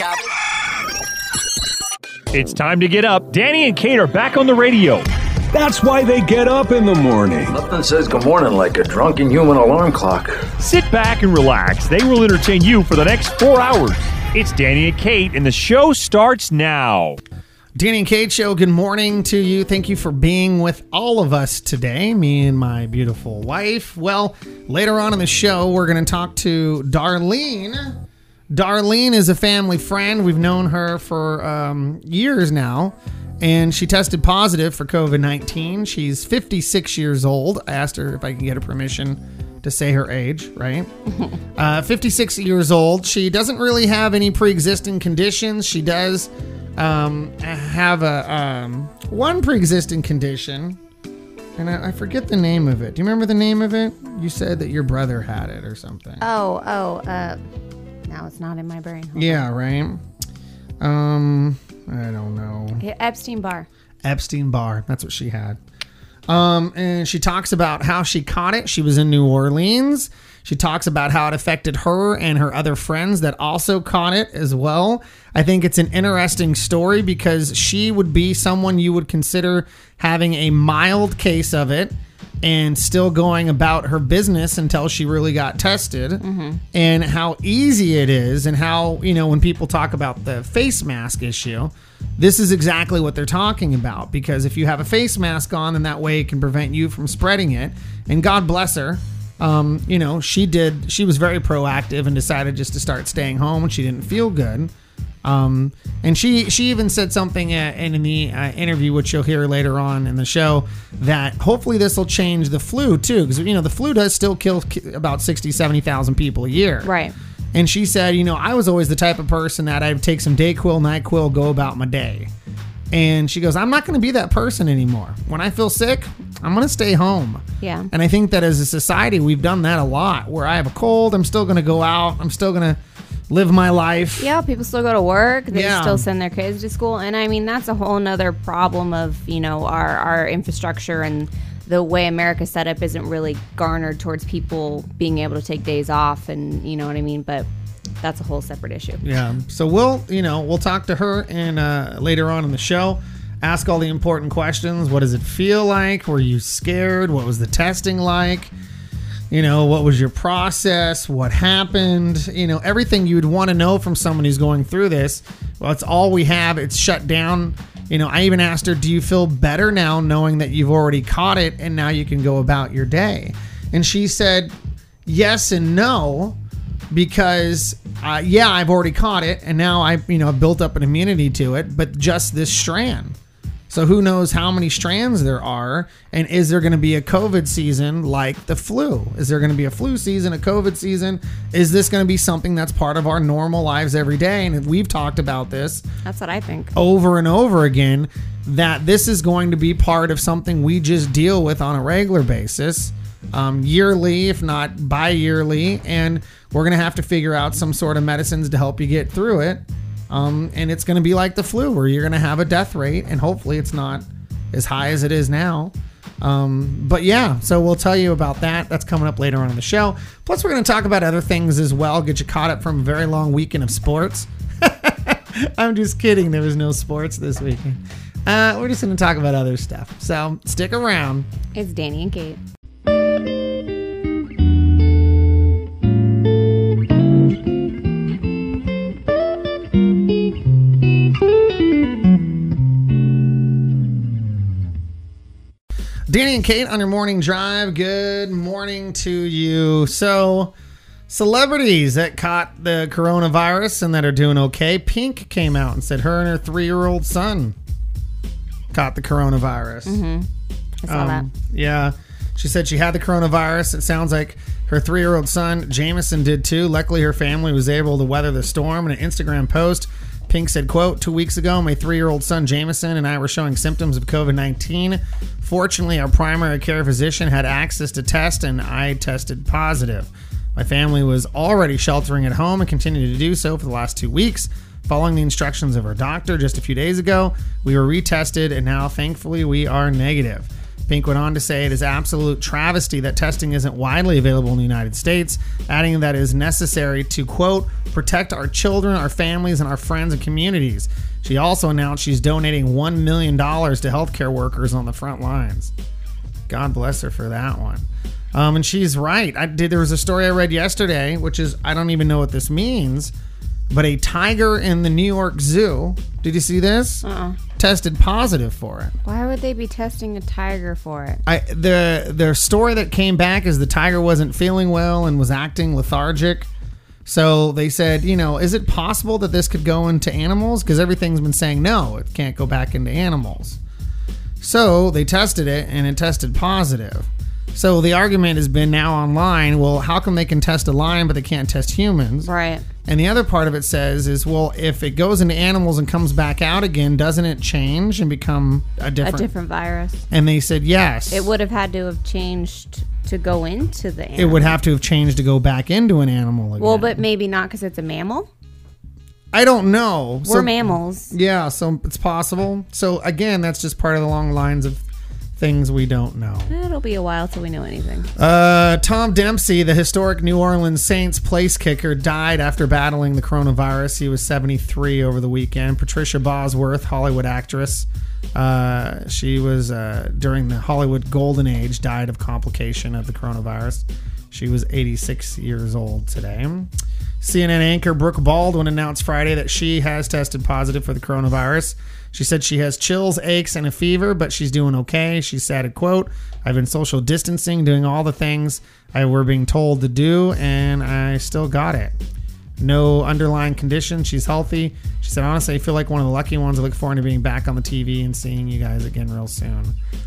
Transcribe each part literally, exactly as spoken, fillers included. wake up. It's time to get up. Danny and Kate are back on the radio. That's why they get up in the morning. Nothing says good morning like a drunken human alarm clock. Sit back and relax. They will entertain you for the next four hours. It's Danny and Kate, and the show starts now. Danny and Kate Show, good morning to you. Thank you for being with all of us today, me and my beautiful wife. Well, later on in the show, we're going to talk to Darlene. Darlene is a family friend. We've known her for um, years now. And she tested positive for COVID nineteen. She's fifty-six years old. I asked her if I can get her permission to say her age, right? uh, fifty-six years old. She doesn't really have any pre-existing conditions. She does um, have a um, one pre-existing condition. And I, I forget the name of it. Do you remember the name of it? You said that your brother had it or something. Oh, oh. Uh, now it's not in my brain. Hold yeah, on. Right? Um... I don't know. Yeah, Epstein-Barr. Epstein-Barr. That's what she had. Um, and she talks about how she caught it. She was in New Orleans. She talks about how it affected her and her other friends that also caught it as well. I think it's an interesting story because she would be someone you would consider having a mild case of it and still going about her business until she really got tested, mm-hmm. and how easy it is, and how, you know, when people talk about the face mask issue, this is exactly what they're talking about, because if you have a face mask on, then that way it can prevent you from spreading it. And God bless her. Um, you know, she did, she was very proactive and decided just to start staying home when she didn't feel good. Um, and she, she even said something uh, in the uh, interview, which you'll hear later on in the show, that hopefully this will change the flu too. Because, you know, the flu does still kill about sixty, seventy thousand people a year. Right. And she said, you know, I was always the type of person that I'd take some Dayquil, Nyquil, go about my day. And she goes, I'm not going to be that person anymore. When I feel sick, I'm going to stay home. Yeah. And I think that as a society, we've done that a lot, where I have a cold, I'm still going to go out. I'm still going to live my life. Yeah, people still go to work. They yeah. still send their kids to school. And I mean, that's a whole nother problem of, you know, our, our infrastructure and the way America's set up isn't really garnered towards people being able to take days off, and you know what I mean? But that's a whole separate issue. Yeah. So we'll, you know, we'll talk to her and uh, later on in the show, ask all the important questions. What does it feel like? Were you scared? What was the testing like? You know, what was your process? What happened? You know, everything you'd want to know from someone who's going through this. Well, it's all we have. It's shut down. You know, I even asked her, do you feel better now knowing that you've already caught it and now you can go about your day? And she said, yes and no, because, uh, yeah, I've already caught it. And now I, you know, built up an immunity to it, but just this strand. So who knows how many strands there are, and is there going to be a COVID season like the flu? Is there going to be a flu season, a COVID season? Is this going to be something that's part of our normal lives every day? And we've talked about this. That's what I think. Over and over again, that this is going to be part of something we just deal with on a regular basis, um, yearly, if not bi-yearly, and we're going to have to figure out some sort of medicines to help you get through it. Um, and it's going to be like the flu, where you're going to have a death rate, and hopefully it's not as high as it is now. Um, but yeah, so we'll tell you about that. That's coming up later on in the show. Plus, we're going to talk about other things as well. Get you caught up from a very long weekend of sports. I'm just kidding. There was no sports this weekend. Uh, we're just going to talk about other stuff. So stick around. It's Danny and Kate. Danny and Kate on your morning drive. Good morning to you. So, celebrities that caught the coronavirus and that are doing okay. Pink came out and said her and her three-year-old son caught the coronavirus. Mm-hmm. I saw um, that. Yeah. She said she had the coronavirus. It sounds like her three-year-old son, Jameson, did too. Luckily, her family was able to weather the storm. In an Instagram post, Pink said, quote, two weeks ago, my three-year-old son Jameson and I were showing symptoms of COVID nineteen. Fortunately, our primary care physician had access to test, and I tested positive. My family was already sheltering at home and continued to do so for the last two weeks. Following the instructions of our doctor just a few days ago, we were retested, and now, thankfully, we are negative. Pink went on to say it is absolute travesty that testing isn't widely available in the United States, adding that it is necessary to, quote, protect our children, our families, and our friends and communities. She also announced she's donating one million dollars to healthcare workers on the front lines. God bless her for that one. Um, and she's right. I did. There was a story I read yesterday, which is, I don't even know what this means, but a tiger in the New York Zoo, did you see this? Uh-uh. Tested positive for it. Why would they be testing a tiger for it? I, the their story that came back is the tiger wasn't feeling well and was acting lethargic. So they said, you know, is it possible that this could go into animals? Because everything's been saying, no, it can't go back into animals. So they tested it, and it tested positive. So the argument has been now online, well, how come they can test a lion, but they can't test humans? Right. And the other part of it says is, well, if it goes into animals and comes back out again, doesn't it change and become a different... A different virus. And they said yes. It would have had to have changed to go into the animal. It would have to have changed to go back into an animal again. Well, but maybe not because it's a mammal? I don't know. We're so, mammals. Yeah, so it's possible. So, again, that's just part of the long lines of... things we don't know. It'll be a while till we know anything. Uh, Tom Dempsey, the historic New Orleans Saints place kicker, died after battling the coronavirus. He was seventy-three over the weekend. Patricia Bosworth, Hollywood actress, uh, she was uh, during the Hollywood Golden Age, died of complication of the coronavirus. She was eighty-six years old today. C N N anchor Brooke Baldwin announced Friday that she has tested positive for the coronavirus. She said she has chills, aches, and a fever, but she's doing okay. She said, quote, I've been social distancing, doing all the things I were being told to do, and I still got it. No underlying condition. She's healthy. She said, honestly, I feel like one of the lucky ones. I look forward to being back on the T V and seeing you guys again real soon.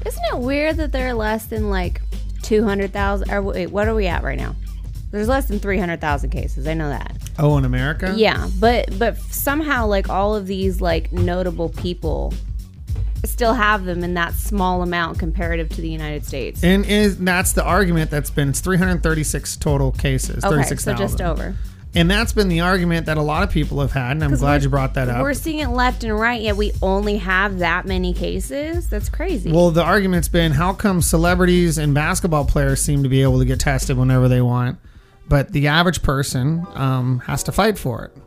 Isn't it weird that there are less than like two hundred thousand? Or wait, what are we at right now? There's less than three hundred thousand cases. I know that. Oh, in America? Yeah. But but somehow, like, all of these, like, notable people still have them in that small amount comparative to the United States. And, and that's the argument that's been. It's three hundred thirty-six total cases. Okay, thirty-six thousand. So just over. And that's been the argument that a lot of people have had, and I'm glad you brought that up. We're seeing it left and right, yet we only have that many cases? That's crazy. Well, the argument's been, how come celebrities and basketball players seem to be able to get tested whenever they want? But the average person um, has to fight for it,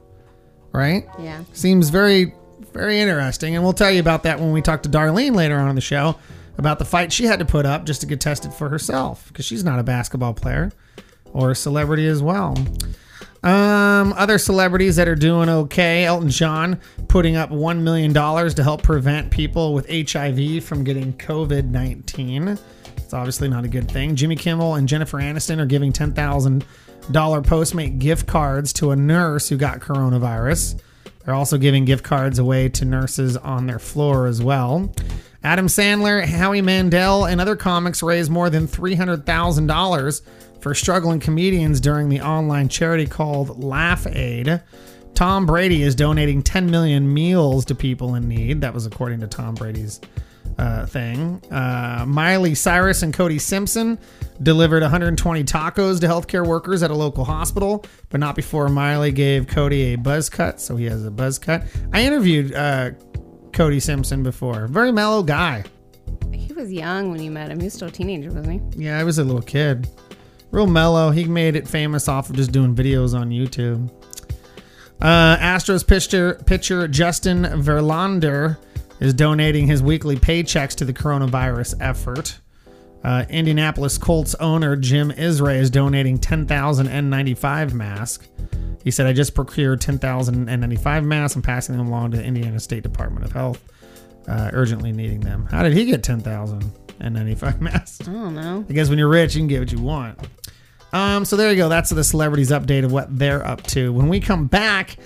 right? Yeah. Seems very, very interesting. And we'll tell you about that when we talk to Darlene later on in the show about the fight she had to put up just to get tested for herself, because she's not a basketball player or a celebrity as well. Um, other celebrities that are doing okay. Elton John putting up one million dollars to help prevent people with H I V from getting COVID nineteen. It's obviously not a good thing. Jimmy Kimmel and Jennifer Aniston are giving ten thousand dollars Postmate gift cards to a nurse who got coronavirus. They're also giving gift cards away to nurses on their floor as well. Adam Sandler, Howie Mandel, and other comics raised more than three hundred thousand dollars for struggling comedians during the online charity called Laugh Aid. Tom Brady is donating ten million meals to people in need. That was according to Tom Brady's Uh, thing. Uh, Miley Cyrus and Cody Simpson delivered one hundred twenty tacos to healthcare workers at a local hospital, but not before Miley gave Cody a buzz cut, so he has a buzz cut. I interviewed uh, Cody Simpson before. Very mellow guy. He was young when you met him. He was still a teenager, wasn't he? Yeah, I was a little kid. Real mellow. He made it famous off of just doing videos on YouTube. Uh, Astros pitcher, pitcher Justin Verlander is donating his weekly paychecks to the coronavirus effort. Uh, Indianapolis Colts owner Jim Irsay is donating ten thousand N ninety-five masks. He said, I just procured ten thousand N ninety-five masks and passing them along to the Indiana State Department of Health, uh, urgently needing them. How did he get ten thousand N ninety-five masks? I don't know. I guess when you're rich, you can get what you want. Um, so there you go. That's the celebrities update of what they're up to. When we come back,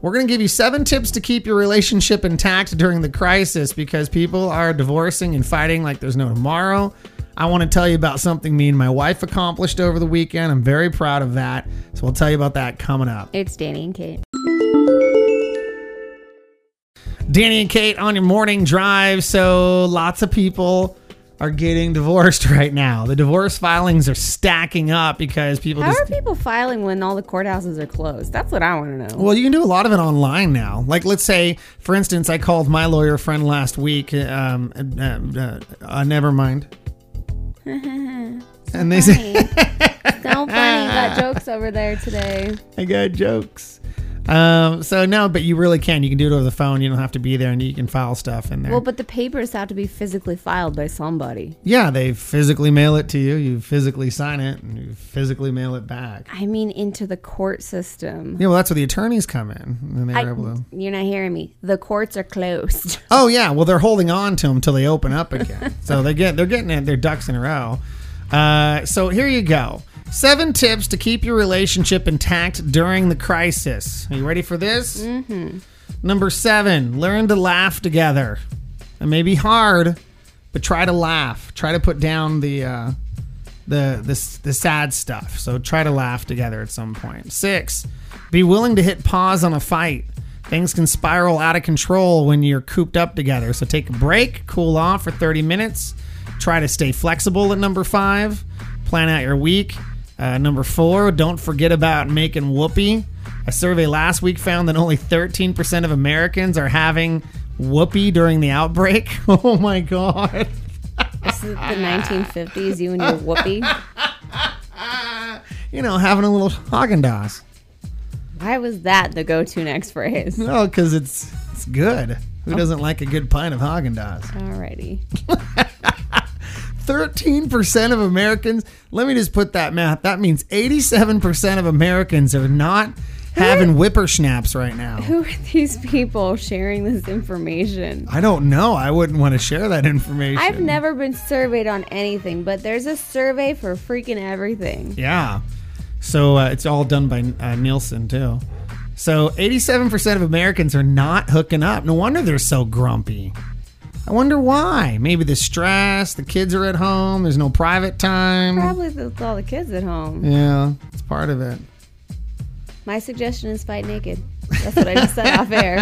we're going to give you seven tips to keep your relationship intact during the crisis, because people are divorcing and fighting like there's no tomorrow. I want to tell you about something me and my wife accomplished over the weekend. I'm very proud of that. So we'll tell you about that coming up. It's Danny and Kate. Danny and Kate on your morning drive. So lots of people are getting divorced right now. The divorce filings are stacking up because people. How just, are people filing when all the courthouses are closed? That's what I want to know. Well, you can do a lot of it online now. Like, let's say, for instance, I called my lawyer friend last week. Um, uh, uh, uh, never mind. and so they say so funny. Got jokes over there today. I got jokes. Um, so no, but you really can. You can do it over the phone. You don't have to be there, and you can file stuff in there. Well, but the papers have to be physically filed by somebody. Yeah, they physically mail it to you. You physically sign it, and you physically mail it back. I mean, into the court system. Yeah, well, that's where the attorneys come in. And they I, able to... You're not hearing me. The courts are closed. Oh yeah, well they're holding on to them until they open up again. So they get they're getting it, their ducks in a row. Uh, so here you go. Seven tips to keep your relationship intact during the crisis. Are you ready for this? Mm-hmm. Number seven, learn to laugh together. It may be hard, but try to laugh. Try to put down the uh, the, the the sad stuff. So try to laugh together at some point. Six, be willing to hit pause on a fight. Things can spiral out of control when you're cooped up together. So take a break, cool off for thirty minutes. Try to stay flexible at number five. Plan out your week. Uh, number four, don't forget about making whoopee. A survey last week found that only thirteen percent of Americans are having whoopee during the outbreak. Oh, my God. This is the nineteen fifties, you and your whoopee. You know, having a little Haagen-Dazs. Why was that the go-to next phrase? No, because it's, it's good. Who oh. doesn't like a good pint of Haagen-Dazs? Alrighty. thirteen percent of Americans, let me just put that math, that means eighty-seven percent of Americans are not having whippersnaps right now. Who are these people sharing this information? I don't know. I wouldn't want to share that information. I've never been surveyed on anything, but there's a survey for freaking everything. Yeah. So uh, it's all done by uh, Nielsen, too. So eighty-seven percent of Americans are not hooking up. No wonder they're so grumpy. I wonder why. Maybe the stress, the kids are at home, there's no private time. Probably with all the kids at home. Yeah, it's part of it. My suggestion is fight naked. That's what I just said off air.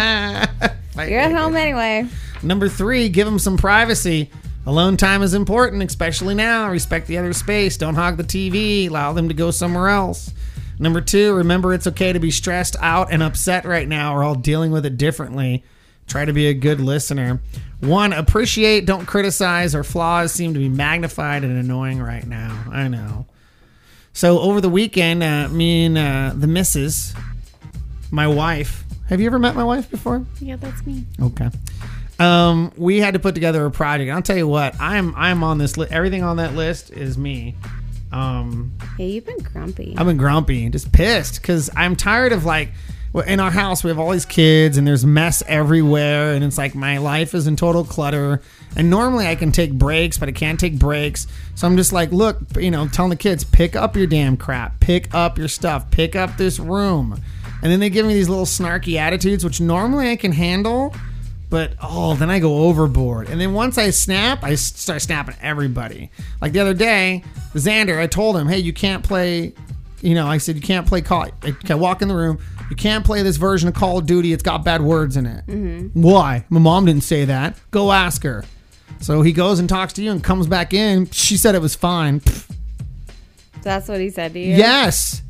Fight You're naked. At home anyway. Number three, give them some privacy. Alone time is important, especially now. Respect the other space. Don't hog the T V. Allow them to go somewhere else. Number two, remember it's okay to be stressed out and upset right now. We're all dealing with it differently. Try to be a good listener. One, appreciate, don't criticize. Our flaws seem to be magnified and annoying right now. I know. So over the weekend, uh, me and uh, the missus, my wife. Have you ever met my wife before? Yeah, that's me. Okay. Um, we had to put together a project. And I'll tell you what, I'm I'm on this list. Everything on that list is me. Um, yeah, you've been grumpy. I've been grumpy, just pissed, because I'm tired of like... In our house, we have all these kids, and there's mess everywhere, and it's like my life is in total clutter. And normally I can take breaks, but I can't take breaks. So I'm just like, look, you know, telling the kids, pick up your damn crap. Pick up your stuff. Pick up this room. And then they give me these little snarky attitudes, which normally I can handle, but, oh, then I go overboard. And then once I snap, I start snapping at everybody. Like the other day, Xander, I told him, hey, you can't play... You know, I said, you can't play Call... I walk in the room. You can't play this version of Call of Duty. It's got bad words in it. Mm-hmm. Why? My mom didn't say that. Go ask her. So he goes and talks to you and comes back in. She said it was fine. That's what he said to you? Yes.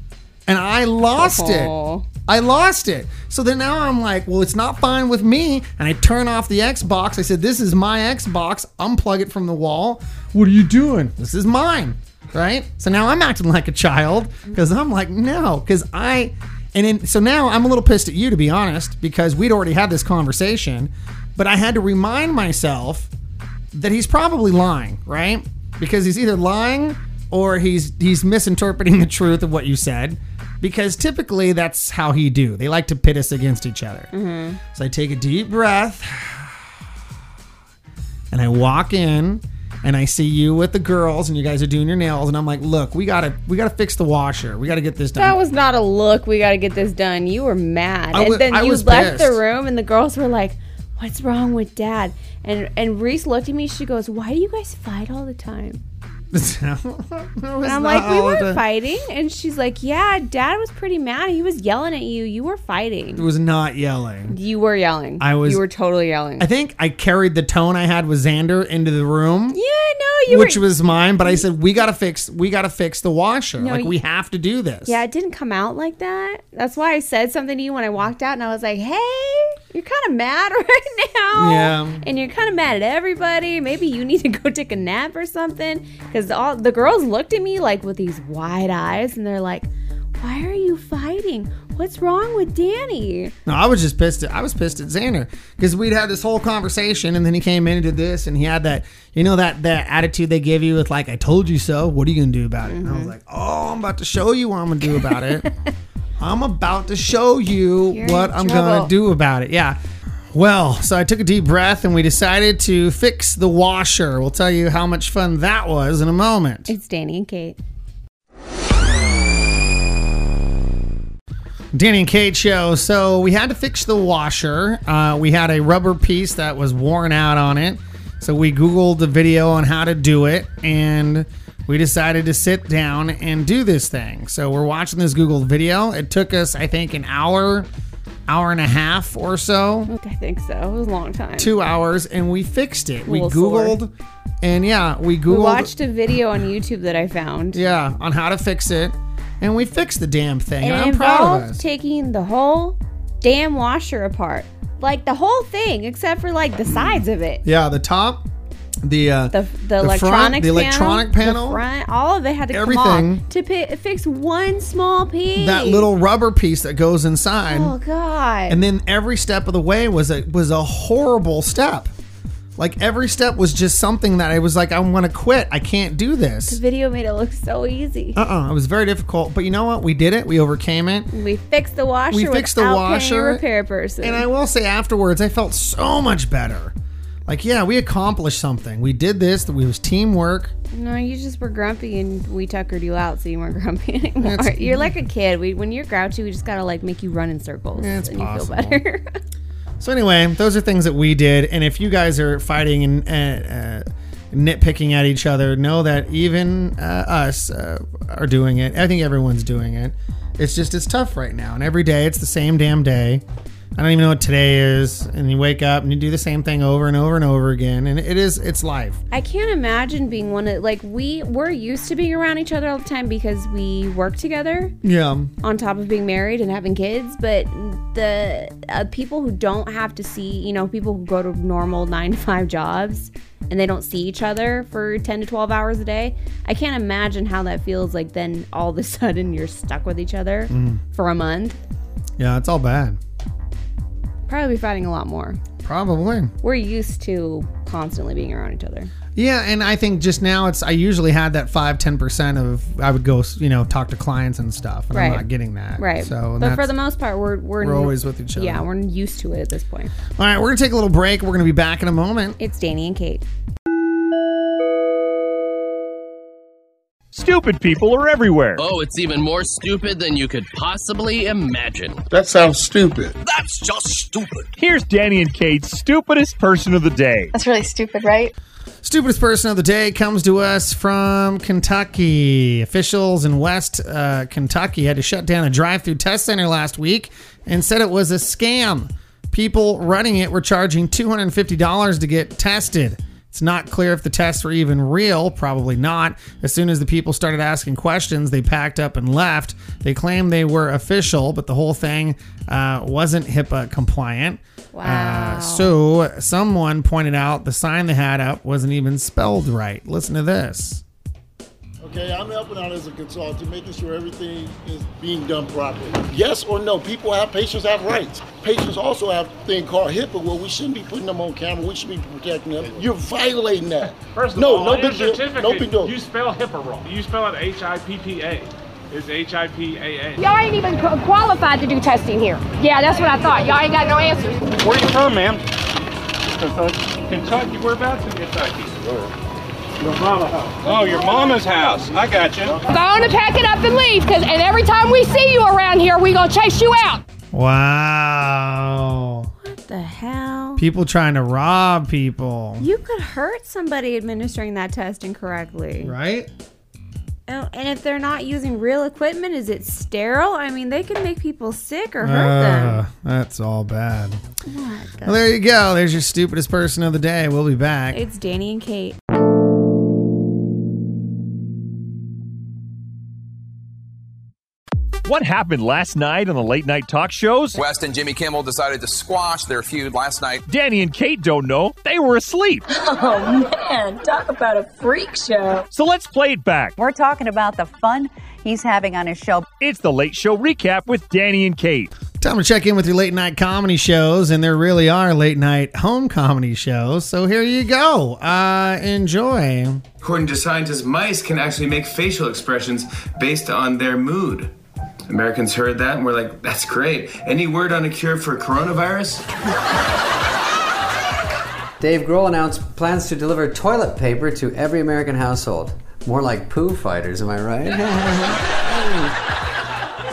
And I lost oh. it. I lost it. So then now I'm like, well, it's not fine with me. And I turn off the Xbox. I said, this is my Xbox. Unplug it from the wall. What are you doing? This is mine. Right? So now I'm acting like a child because I'm like, no, because I, and then, so now I'm a little pissed at you, to be honest, because we'd already had this conversation, but I had to remind myself that he's probably lying, right? Because he's either lying or he's, he's misinterpreting the truth of what you said, because typically that's how he do. They like to pit us against each other. Mm-hmm. So I take a deep breath and I walk in. And I see you with the girls, and you guys are doing your nails, and I'm like, "Look, we gotta, we gotta fix the washer. We gotta get this done." That was not a look. We gotta get this done. You were mad, I and was, then I you left pissed. The room, and the girls were like, "What's wrong with Dad?" And and Reese looked at me. She goes, "Why do you guys fight all the time?" And I'm like, "We weren't fighting," and she's like, "Yeah, Dad was pretty mad. He was yelling at you. You were fighting." It was not yelling. You were yelling. I was. You were totally yelling. I think I carried the tone I had with Xander into the room. Yeah. You Which were, was mine, but I said we gotta fix we gotta fix the washer. No, like we have to do this. Yeah, it didn't come out like that. That's why I said something to you when I walked out, and I was like, "Hey." you're kind of mad right now. Yeah. And you're kind of mad at everybody. Maybe you need to go take a nap or something. Because all the girls looked at me like with these wide eyes and they're like, why are you fighting? What's wrong with Danny? No, I was just pissed at, I was pissed at Xander because we'd had this whole conversation and then he came in and did this and he had that, you know, that, that attitude they give you with like, I told you so. What are you going to do about it? Mm-hmm. And I was like, oh, I'm about to show you what I'm going to do about it. I'm about to show you You're what I'm going to do about it. Yeah. Well, so I took a deep breath and we decided to fix the washer. We'll tell you how much fun that was in a moment. It's Danny and Kate. Danny and Kate Show. So we had to fix the washer. Uh, we had a rubber piece that was worn out on it. So we Googled the video on how to do it and we decided to sit down and do this thing. So we're watching this Google video. It took us, I think, an hour, hour and a half or so. I think so. It was a long time. Two hours, and we fixed it. We Googled, sore. and yeah, we Googled. We watched a video on YouTube that I found. Yeah, on how to fix it, and we fixed the damn thing. And, and I'm proud of us. Taking the whole damn washer apart, like the whole thing, except for like the sides of it. Yeah, the top. The, uh, the the the electronic front, the electronic panel, the front, all of it had to everything, come off to pi- fix one small piece. That little rubber piece that goes inside. Oh God! And then every step of the way was a was a horrible step. Like every step was just something that I was like, I want to quit. I can't do this. The video made it look so easy. Uh uh-uh, uh, it was very difficult. But you know what? We did it. We overcame it. We fixed the washer. We fixed the washer. Repair person. And I will say afterwards, I felt so much better. Like, yeah, we accomplished something. We did this. It was teamwork. No, you just were grumpy, and we tuckered you out, so you weren't grumpy anymore. That's, you're like a kid. We, when you're grouchy, we just gotta like make you run in circles, and possible. You feel better. So anyway, those are things that we did. And if you guys are fighting and uh, uh, nitpicking at each other, know that even uh, us uh, are doing it. I think everyone's doing it. It's just it's tough right now, and every day it's the same damn day. I don't even know what today is. And you wake up and you do the same thing over and over and over again. And it is, it's life. I can't imagine being one of, like, we, we're used to being around each other all the time because we work together. Yeah. On top of being married and having kids. But the uh, people who don't have to see, you know, people who go to normal nine to five jobs and they don't see each other for ten to twelve hours a day. I can't imagine how that feels like then all of a sudden you're stuck with each other mm. for a month. Yeah, it's all bad. Probably fighting a lot more. Probably. We're used to constantly being around each other. Yeah, and I think just now it's, I usually had that five, ten percent of, I would go, you know, talk to clients and stuff, and right. I'm not getting that. Right. So, but for the most part, we're, we're, we're always with each other. Yeah, we're used to it at this point. All right, we're going to take a little break. We're going to be back in a moment. It's Danny and Kate. Stupid people are everywhere. Oh, it's even more stupid than you could possibly imagine. That sounds stupid. That's just stupid. Here's Danny and Kate's stupidest person of the day. That's really stupid, right? Stupidest person of the day comes to us from Kentucky. Officials in West uh, Kentucky had to shut down a drive-through test center last week and said it was a scam. People running it were charging two hundred fifty dollars to get tested. It's not clear if the tests were even real. Probably not. As soon as the people started asking questions, they packed up and left. They claimed they were official, but the whole thing uh, wasn't HIPAA compliant. Wow. Uh, so someone pointed out the sign they had up wasn't even spelled right. Listen to this. Okay, I'm helping out as a consultant, making sure everything is being done properly. Yes or no, people have, patients have rights. Patients also have a thing called HIPAA where we shouldn't be putting them on camera, we should be protecting them. You're violating that. First of no, all, no on your certificate, no big deal. You spell HIPAA wrong. You spell it H I P P A. It's H I P A A. Y'all ain't even qualified to do testing here. Yeah, that's what I thought. Y'all ain't got no answers. Where are you from, ma'am? Kentucky. Kentucky, whereabouts in Kentucky? Sure. Your mama's house. Oh, your mama's house. I got you. Go on and pack it up and leave, cause and every time we see you around here, we gonna chase you out. Wow. What the hell? People trying to rob people. You could hurt somebody administering that test incorrectly. Right? Oh, and if they're not using real equipment, is it sterile? I mean, they can make people sick or hurt uh, them. That's all bad. What the well, there you go. There's your stupidest person of the day. We'll be back. It's Danny and Kate. What happened last night on the late night talk shows? West and Jimmy Kimmel decided to squash their feud last night. Danny and Kate don't know. They were asleep. Oh, man. Talk about a freak show. So let's play it back. We're talking about the fun he's having on his show. It's the Late Show Recap with Danny and Kate. Time to check in with your late night comedy shows, and there really are late night home comedy shows, so here you go. Uh, enjoy. According to scientists, mice can actually make facial expressions based on their mood. Americans heard that and were like, that's great. Any word on a cure for coronavirus? Dave Grohl announced plans to deliver toilet paper to every American household. More like poo fighters, am I right?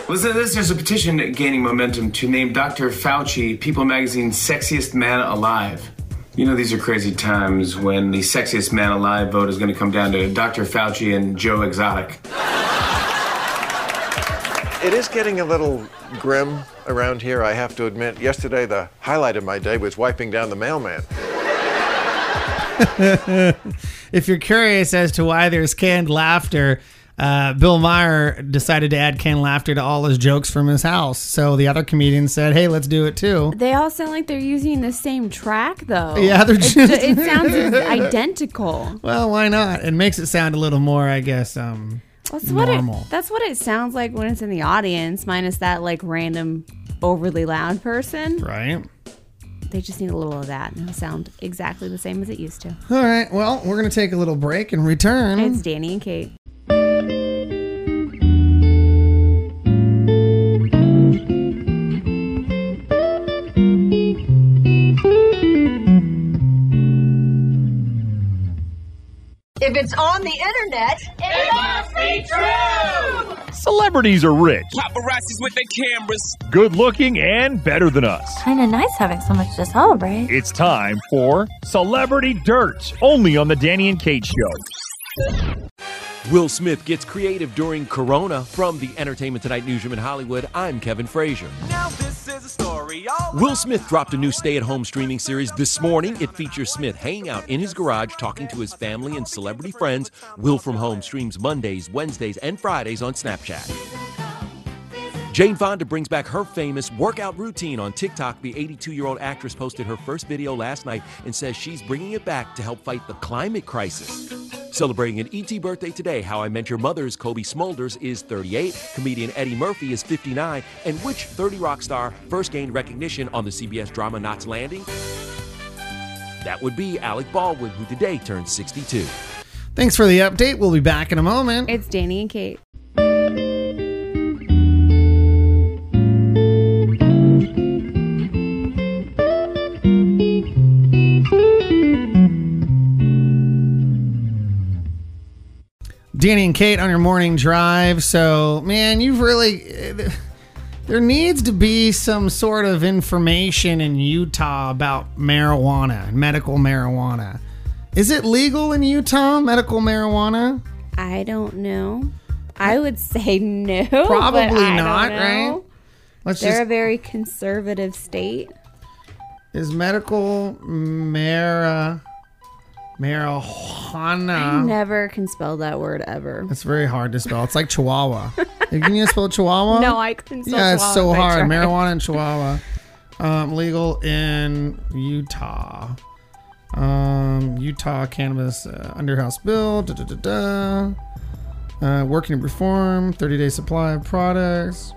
Listen to this. There's a petition gaining momentum to name Doctor Fauci People Magazine's sexiest man alive. You know, these are crazy times when the sexiest man alive vote is going to come down to Doctor Fauci and Joe Exotic. It is getting a little grim around here, I have to admit. Yesterday, the highlight of my day was wiping down the mailman. If you're curious as to why there's canned laughter, Uh, Bill Maher decided to add canned laughter to all his jokes from his house. So the other comedians said, hey, let's do it too. They all sound like they're using the same track, though. Yeah, they're just... It sounds identical. Well, why not? It makes it sound a little more, I guess, um, that's normal. What it, that's what it sounds like when it's in the audience, minus that, like, random, overly loud person. Right. They just need a little of that, and it'll sound exactly the same as it used to. All right, well, we're going to take a little break and return. It's Danny and Kate. If it's on the internet, it must be true! Celebrities are rich. Paparazzi's with their cameras. Good looking and better than us. Kinda nice having so much to celebrate. It's time for Celebrity Dirt, only on the Danny and Kate Show. Will Smith gets creative during Corona. From the Entertainment Tonight newsroom in Hollywood, I'm Kevin Frazier. Now this is a story. Will Smith dropped a new stay-at-home streaming series this morning. It features Smith hanging out in his garage, talking to his family and celebrity friends. Will From Home streams Mondays, Wednesdays, and Fridays on Snapchat. Jane Fonda brings back her famous workout routine on TikTok. The eighty-two-year-old actress posted her first video last night and says she's bringing it back to help fight the climate crisis. Celebrating an E T birthday today, How I Met Your Mother's Kobe Smulders is thirty-eight, comedian Eddie Murphy is fifty-nine, and which thirty Rock star first gained recognition on the C B S drama Knots Landing? That would be Alec Baldwin, who today turns sixty-two. Thanks for the update. We'll be back in a moment. It's Danny and Kate. Danny and Kate on your morning drive. So, man, you've really... There needs to be some sort of information in Utah about marijuana, medical marijuana. Is it legal in Utah, medical marijuana? I don't know. I would say no. Probably not, right? Let's They're just, a very conservative state. Is medical marijuana... Marijuana. I never can spell that word ever. It's very hard to spell. It's like Chihuahua. Can you spell Chihuahua? No, I couldn't spell Chihuahua. Yeah, it's so hard. Marijuana and Chihuahua. Um, legal in Utah. Um, Utah Cannabis uh, Underhouse Bill. Da, da, da, da. Uh, working to reform. thirty-day supply of products.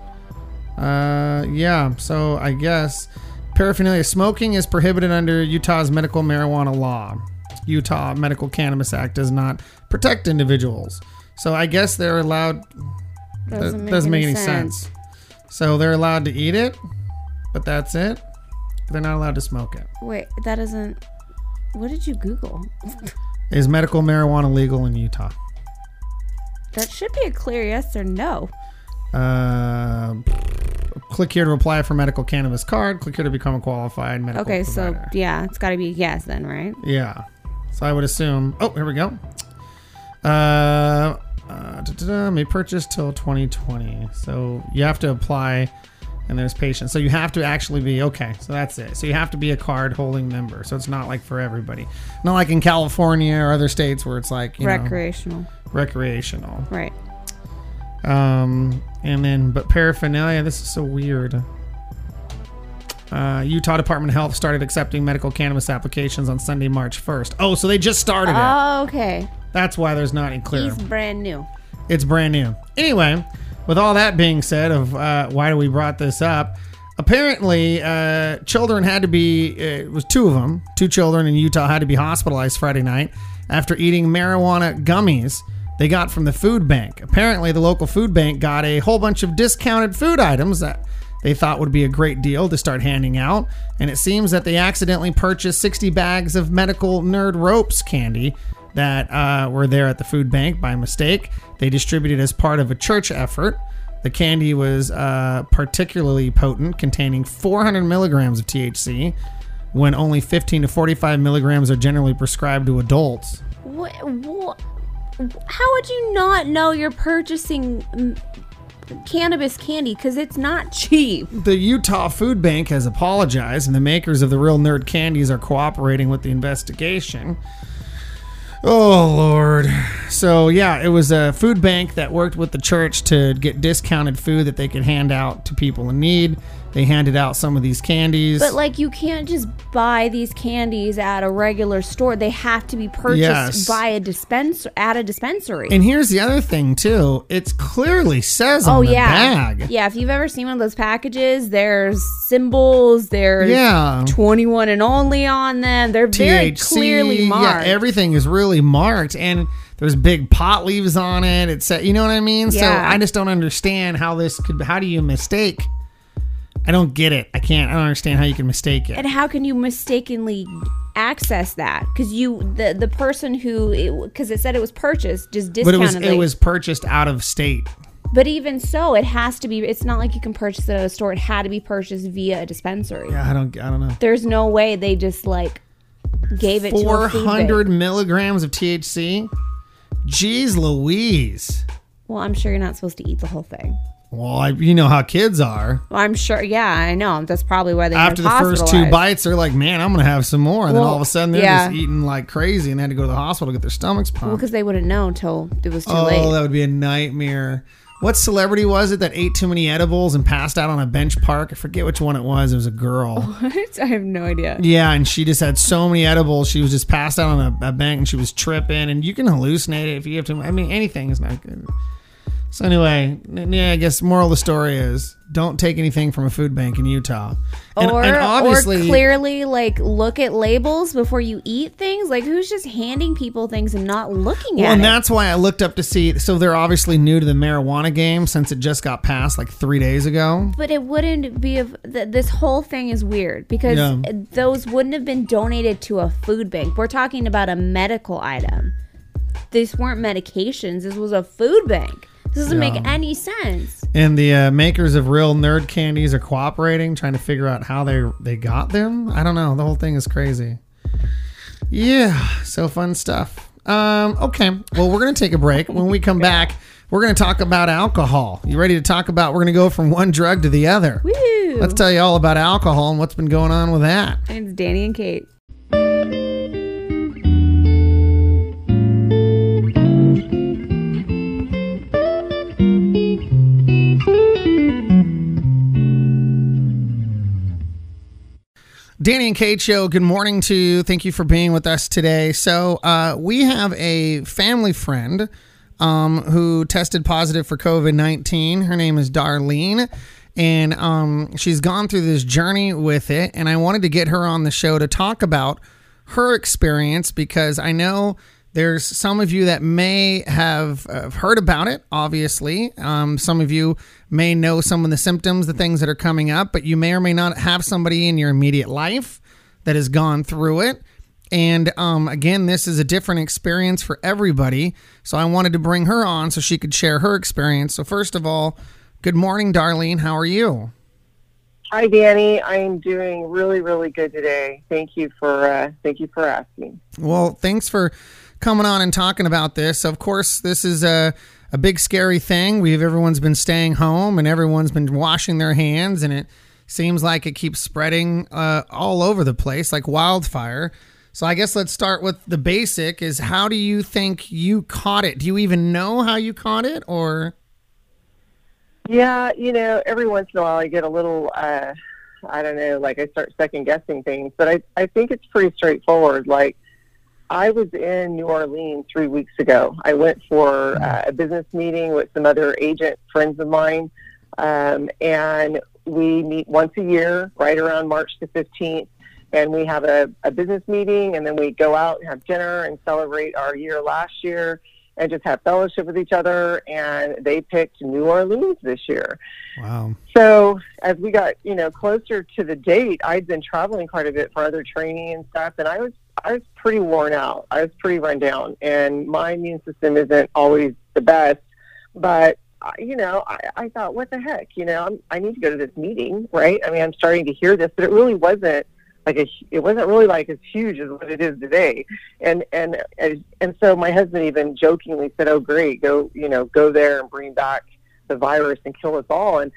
Uh, yeah, so I guess paraphernalia smoking is prohibited under Utah's medical marijuana law. Utah Medical Cannabis Act does not protect individuals. So I guess they're allowed... Doesn't make, doesn't make any, any sense. sense. So they're allowed to eat it, but that's it. They're not allowed to smoke it. Wait, that isn't... What did you Google? Is medical marijuana legal in Utah? That should be a clear yes or no. Uh, click here to apply for medical cannabis card. Click here to become a qualified medical Okay, provider. So yeah, it's got to be yes then, right? Yeah. So I would assume... Oh, here we go. Uh, uh, may purchase till twenty twenty. So you have to apply, and there's patients. So you have to actually be... Okay, so that's it. So you have to be a card-holding member. So it's not like for everybody. Not like in California or other states where it's like... You recreational. Know, recreational. Right. Um, And then, but paraphernalia, this is so weird. Uh, Utah Department of Health started accepting medical cannabis applications on Sunday, March first. Oh, so they just started it. Oh, okay. That's why there's not any clear. It's brand new. It's brand new. Anyway, with all that being said of uh, why we brought this up, apparently uh, children had to be, uh, it was two of them, two children in Utah had to be hospitalized Friday night after eating marijuana gummies they got from the food bank. Apparently, the local food bank got a whole bunch of discounted food items that they thought would be a great deal to start handing out, and it seems that they accidentally purchased sixty bags of medical nerd ropes candy that uh, were there at the food bank by mistake. They distributed as part of a church effort. The candy was uh, particularly potent, containing four hundred milligrams of T H C, when only fifteen to forty-five milligrams are generally prescribed to adults. What, what, how would you not know you're purchasing m- cannabis candy, because it's not cheap? The Utah Food Bank has apologized, and the makers of the Real Nerd Candies are cooperating with the investigation. Oh, Lord. So, yeah, it was a food bank that worked with the church to get discounted food that they could hand out to people in need. They handed out some of these candies. But, like, you can't just buy these candies at a regular store. They have to be purchased yes. by a dispenser, at a dispensary. And here's the other thing, too. It clearly says oh, on the yeah. bag. Yeah, if you've ever seen one of those packages, there's symbols, there's yeah. twenty-one and only on them. They're T H C, very clearly marked. Yeah, everything is really marked. And there's big pot leaves on it. It's, you know what I mean? Yeah. So I just don't understand how this could, how do you mistake? I don't get it. I can't. I don't understand how you can mistake it. And how can you mistakenly access that? Because you, the the person who, because it, it said it was purchased, just discounted. But it was, like, it was purchased out of state. But even so, it has to be. It's not like you can purchase it at a store. It had to be purchased via a dispensary. Yeah, I don't. I don't know. There's no way they just like gave it to a four hundred milligrams of T H C. Jeez Louise. Well, I'm sure you're not supposed to eat the whole thing. Well, I, you know how kids are. Well, I'm sure. Yeah, I know. That's probably why they after the first two bites, they're like, "Man, I'm gonna have some more." And well, then all of a sudden, they're yeah. just eating like crazy, and they had to go to the hospital to get their stomachs pumped. Well, because they wouldn't know until it was too oh, late. Oh, that would be a nightmare. What celebrity was it that ate too many edibles and passed out on a bench park? I forget which one it was. It was a girl. What? I have no idea. Yeah, and she just had so many edibles. She was just passed out on a, a bench, and she was tripping. And you can hallucinate it if you have to. I mean, anything is not good. So anyway, yeah, I guess moral of the story is don't take anything from a food bank in Utah. And, or, and obviously, or clearly, like, look at labels before you eat things. Like, who's just handing people things and not looking well, at it? Well, and that's why I looked up to see. So they're obviously new to the marijuana game since it just got passed like three days ago. But it wouldn't be. Of, th- this whole thing is weird because yeah. those wouldn't have been donated to a food bank. We're talking about a medical item. These weren't medications. This was a food bank. This doesn't yeah. make any sense. And the uh, makers of Real Nerd Candies are cooperating, trying to figure out how they they got them. I don't know. The whole thing is crazy. Yeah, so fun stuff. Um, okay, well, we're going to take a break. When we come back, we're going to talk about alcohol. You ready to talk about, we're going to go from one drug to the other. Woo! Let's tell you all about alcohol and what's been going on with that. And it's Danny and Kate. Danny and Kate Show, good morning to you. Thank you for being with us today. So uh, we have a family friend um, who tested positive for COVID nineteen. Her name is Darlene, and um, she's gone through this journey with it. And I wanted to get her on the show to talk about her experience because I know there's some of you that may have uh, heard about it, obviously. Um, some of you may know some of the symptoms, the things that are coming up, but you may or may not have somebody in your immediate life that has gone through it. And um, again, this is a different experience for everybody. So I wanted to bring her on so she could share her experience. So first of all, good morning, Darlene. How are you? Hi, Danny. I am doing really, really good today. Thank you for uh, thank you for asking. Well, thanks for coming on and talking about this. Of course, this is a a big scary thing. We've everyone's been staying home and everyone's been washing their hands, and it seems like it keeps spreading uh, all over the place like wildfire. So I guess let's start with the basic: is how do you think you caught it? Do you even know how you caught it, or? Yeah, you know, every once in a while I get a little, uh, I don't know, like I start second-guessing things. But I, I think it's pretty straightforward. Like, I was in New Orleans three weeks ago. I went for uh, a business meeting with some other agent friends of mine, um, and we meet once a year right around March the fifteenth, and we have a, a business meeting, and then we go out and have dinner and celebrate our year last year and just have fellowship with each other, and they picked New Orleans this year. Wow. So as we got, you know, closer to the date, I'd been traveling quite a bit for other training and stuff, and I was I was pretty worn out. I was pretty run down, and my immune system isn't always the best, but, you know, I, I thought, what the heck, you know, I'm, I need to go to this meeting, right? I mean, I'm starting to hear this, but it really wasn't like a, it wasn't really like as huge as what it is today. And, and, and so my husband even jokingly said, oh, great, go, you know, go there and bring back the virus and kill us all. And,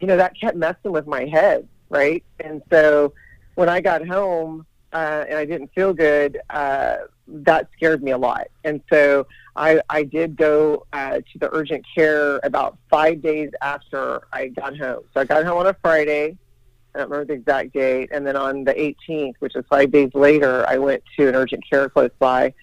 you know, that kept messing with my head, right? And so when I got home, Uh, and I didn't feel good, uh, that scared me a lot. And so I, I did go uh, to the urgent care about five days after I got home. So I got home on a Friday. I don't remember the exact date. And then on the eighteenth, which is five days later, I went to an urgent care close by.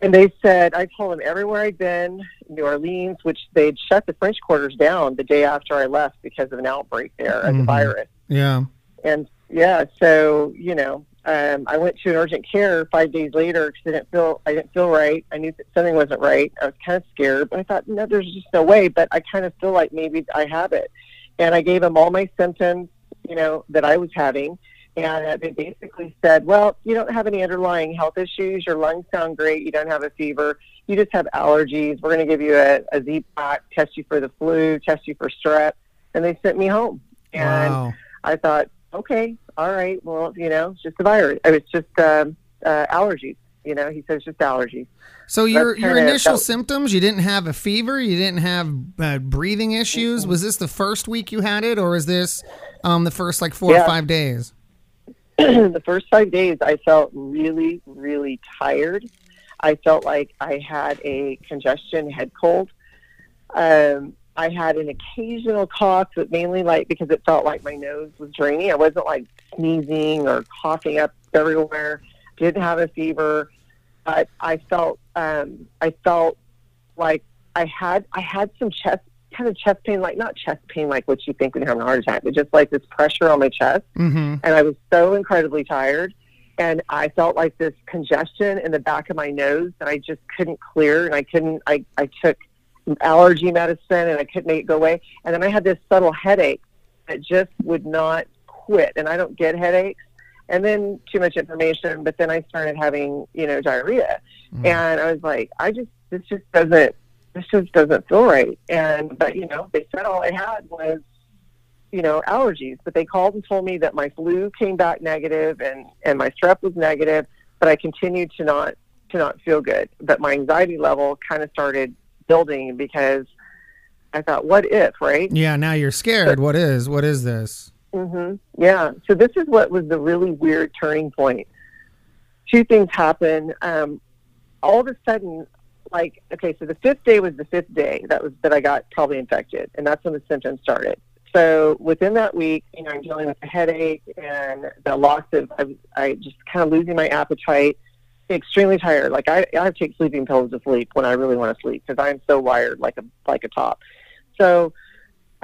And they said, I told them everywhere I'd been, New Orleans, which they'd shut the French Quarters down the day after I left because of an outbreak there mm-hmm. of the virus. Yeah. And, yeah, so, you know. Um, I went to an urgent care five days later because I didn't feel I didn't feel right. I knew that something wasn't right. I was kind of scared, but I thought, no, there's just no way. But I kind of feel like maybe I have it. And I gave them all my symptoms, you know, that I was having. And uh, they basically said, well, you don't have any underlying health issues. Your lungs sound great. You don't have a fever. You just have allergies. We're going to give you a, a Z P A C, test you for the flu, test you for strep. And they sent me home. And wow. I thought, okay, all right, well, you know, it's just a virus. It was just um, uh, allergies. You know, he says just allergies. So your your initial felt- symptoms, you didn't have a fever, you didn't have uh, breathing issues. Mm-hmm. Was this the first week you had it, or is this um, the first, like, four yeah. or five days? The first five days, I felt really, really tired. I felt like I had a congestion head cold. Um I had an occasional cough, but mainly like because it felt like my nose was draining. I wasn't like sneezing or coughing up everywhere. Didn't have a fever, but I felt um, I felt like I had I had some chest kind of chest pain, like not chest pain like what you think when you're having a heart attack, but just like this pressure on my chest. Mm-hmm. And I was so incredibly tired, and I felt like this congestion in the back of my nose that I just couldn't clear, and I couldn't. I I took. allergy medicine, and I couldn't make it go away. And then I had this subtle headache that just would not quit, and I don't get headaches. And then too much information, but then I started having, you know, diarrhea. Mm. And I was like, I just, this just doesn't, this just doesn't feel right. And, but, you know, they said all I had was, you know, allergies. But they called and told me that my flu came back negative and, and my strep was negative, but I continued to not, to not feel good. But my anxiety level kind of started building because I thought, what if, right? Yeah, now you're scared. So, what is? What is this? Mm-hmm. Yeah. So this is what was the really weird turning point. Two things happen. Um, all of a sudden, like, okay, so the fifth day was the fifth day that was that I got probably infected, and that's when the symptoms started. So within that week, you know, I'm dealing with a headache and the loss of, I, I just kind of losing my appetite. Extremely tired. Like I, I take sleeping pills to sleep when I really want to sleep because I'm so wired like a like a top. So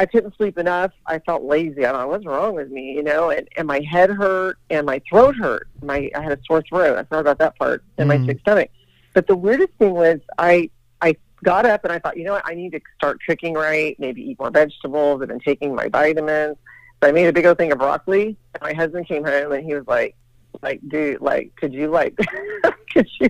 I couldn't sleep enough. I felt lazy. I don't know what's wrong with me, you know. And, and my head hurt and my throat hurt. My I had a sore throat. I forgot about that part. And mm. my sick stomach. But the weirdest thing was I I got up and I thought, you know what, I need to start cooking right. Maybe eat more vegetables. I've been taking my vitamins. So I made a big old thing of broccoli. And my husband came home and he was like, like, dude, like, could you, like, could you,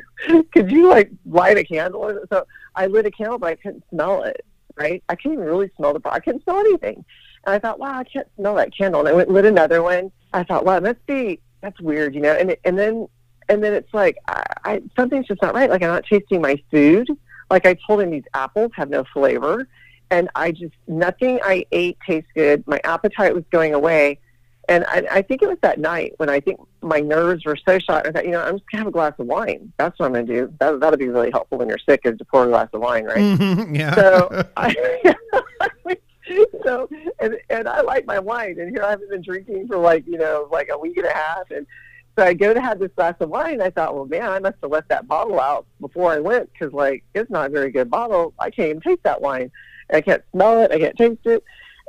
could you, like, light a candle? So I lit a candle, but I couldn't smell it, right? I couldn't even really smell the broccoli. I couldn't smell anything. And I thought, wow, I can't smell that candle. And I went lit another one. I thought, wow, that's be, that's weird, you know? And it, and then, and then it's like, I, I, something's just not right. Like, I'm not tasting my food. Like, I told him these apples have no flavor. And I just, nothing I ate tastes good. My appetite was going away. And I, I think it was that night when I think my nerves were so shot. I thought, you know, I'm just going to have a glass of wine. That's what I'm going to do. That, that'll be really helpful when you're sick is to pour a glass of wine, right? Mm-hmm, yeah. So I, So, and, and I like my wine, and here I haven't been drinking for like, you know, like a week and a half. And so I go to have this glass of wine. I thought, well, man, I must have left that bottle out before I went, because like, it's not a very good bottle. I can't even taste that wine. I can't smell it. I can't taste it.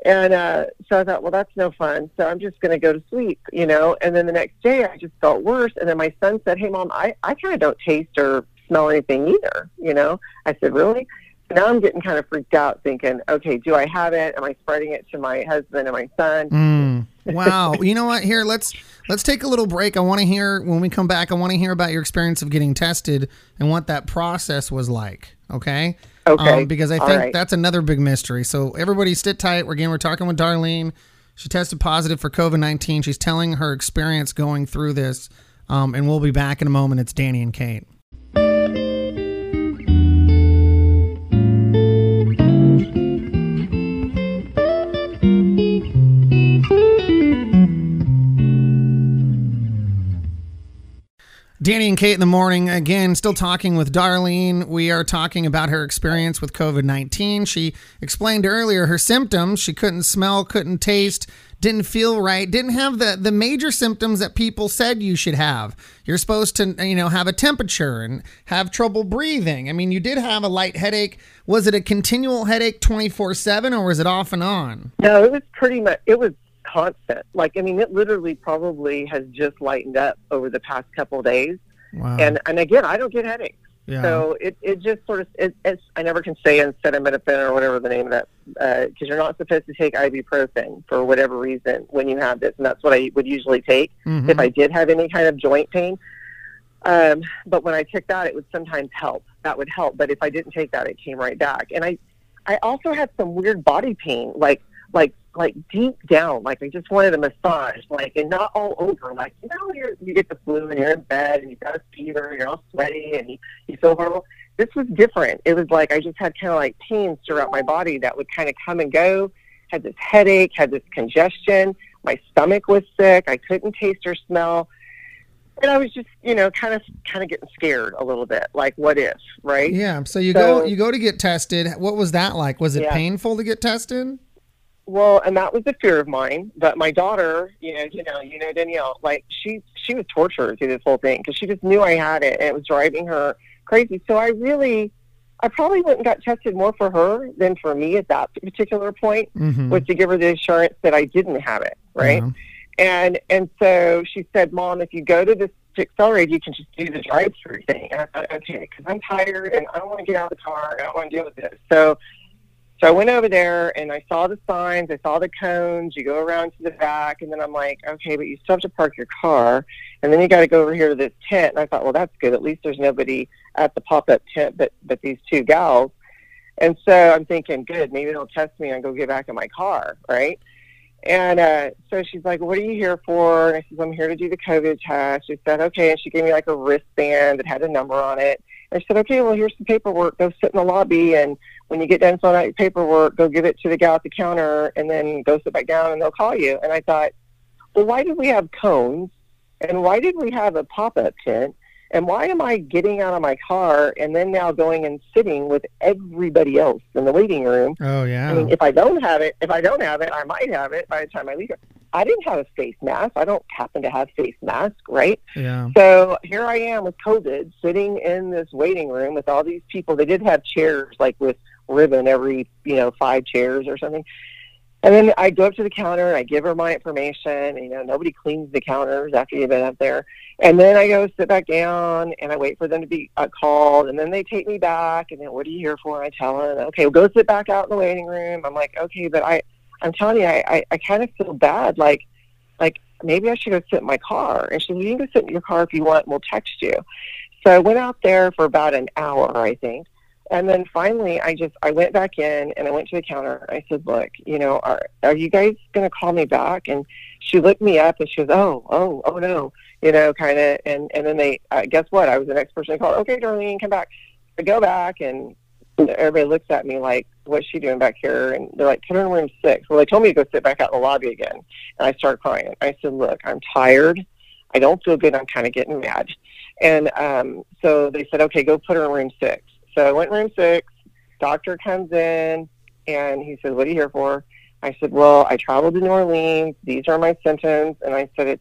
And uh, so I thought, well, that's no fun. So I'm just going to go to sleep, you know. And then the next day, I just felt worse. And then my son said, hey, Mom, I, I kind of don't taste or smell anything either, you know. I said, really? So now I'm getting kind of freaked out, thinking, okay, do I have it? Am I spreading it to my husband and my son? Mm. Wow. You know what? Here, let's let's take a little break. I want to hear, when we come back, I want to hear about your experience of getting tested and what that process was like, okay? Okay. Um, because I think right. that's another big mystery. So everybody sit tight. Again, we're talking with Darlene. She tested positive for COVID nineteen. She's telling her experience going through this, um, and we'll be back in a moment. It's Danny and Kate. Danny and Kate in the morning, again, still talking with Darlene. We are talking about her experience with COVID nineteen. She explained earlier her symptoms. She couldn't smell, couldn't taste, didn't feel right, didn't have the, the major symptoms that people said you should have. You're supposed to, you know, have a temperature and have trouble breathing. I mean, you did have a light headache. Was it a continual headache twenty-four seven, or was it off and on? No, it was pretty much, it was constant. Like, I mean, it literally probably has just lightened up over the past couple of days. Wow. And and again, I don't get headaches. Yeah. So it, it just sort of, it, it's, I never can say acetaminophen or whatever the name of that, because uh, you're not supposed to take ibuprofen for whatever reason when you have this. And that's what I would usually take mm-hmm. if I did have any kind of joint pain. Um, but when I took that, it would sometimes help. That would help. But if I didn't take that, it came right back. And I, I also had some weird body pain, like, like, like deep down, like I just wanted a massage, like, and not all over, like, you know, you're, you get the flu and you're in bed and you've got a fever and you're all sweaty and you, you feel horrible. This was different. It was like I just had kind of like pains throughout my body that would kind of come and go, had this headache, had this congestion, my stomach was sick, I couldn't taste or smell. And I was just, you know, kind of, kind of getting scared a little bit. Like, what if, right? Yeah. So you so, go, you go to get tested. What was that like? Was it yeah. painful to get tested? Well, and that was a fear of mine. But my daughter, you know, you know, you know, Danielle, like she, she was tortured through this whole thing because she just knew I had it, and it was driving her crazy. So I really, I probably went and got tested more for her than for me at that particular point, mm-hmm. was to give her the assurance that I didn't have it, right? Yeah. And and so she said, Mom, if you go to this to accelerate, you can just do the drive-through thing. And I thought, okay, because I'm tired and I don't want to get out of the car and I don't want to deal with this. So. So I went over there, and I saw the signs, I saw the cones, you go around to the back, and then I'm like, okay, but you still have to park your car, and then you got to go over here to this tent, and I thought, well, that's good, at least there's nobody at the pop-up tent but, but these two gals, and so I'm thinking, good, maybe they'll test me and go get back in my car, right? And uh, so she's like, what are you here for? And I said, I'm here to do the COVID test. She said, okay, and she gave me like a wristband that had a number on it, and she said, okay, well, here's some paperwork, go sit in the lobby, and when you get done filling out your paperwork, go give it to the guy at the counter and then go sit back down and they'll call you. And I thought, well, why did we have cones? And why did we have a pop-up tent? And why am I getting out of my car and then now going and sitting with everybody else in the waiting room? Oh, yeah. I mean, if I don't have it, if I don't have it, I might have it by the time I leave. I didn't have a face mask. I don't happen to have face mask, right? Yeah. So here I am with COVID sitting in this waiting room with all these people. They did have chairs, like with ribbon every, you know, five chairs or something. And then I go up to the counter and I give her my information. And, you know, nobody cleans the counters after you've been up there. And then I go sit back down and I wait for them to be uh, called. And then they take me back. And then, what are you here for? And I tell them, okay, well, go sit back out in the waiting room. I'm like, okay, but I, I'm telling you, I, I, I kind of feel bad. Like, like maybe I should go sit in my car. And she said, you can go sit in your car if you want. And we'll text you. So I went out there for about an hour, I think. And then finally, I just, I went back in and I went to the counter. I said, look, you know, are, are you guys going to call me back? And she looked me up and she was, oh, oh, oh, no, you know, kind of. And, and then they, uh, guess what? I was the next person they called. Okay, Darlene, come back. I go back and everybody looks at me like, what's she doing back here? And they're like, come in room six. Well, they told me to go sit back out in the lobby again. And I start crying. I said, look, I'm tired. I don't feel good. I'm kind of getting mad. And um, so they said, okay, go put her in room six. So I went in room six, doctor comes in, and he says, what are you here for? I said, well, I traveled to New Orleans. These are my symptoms. And I said, it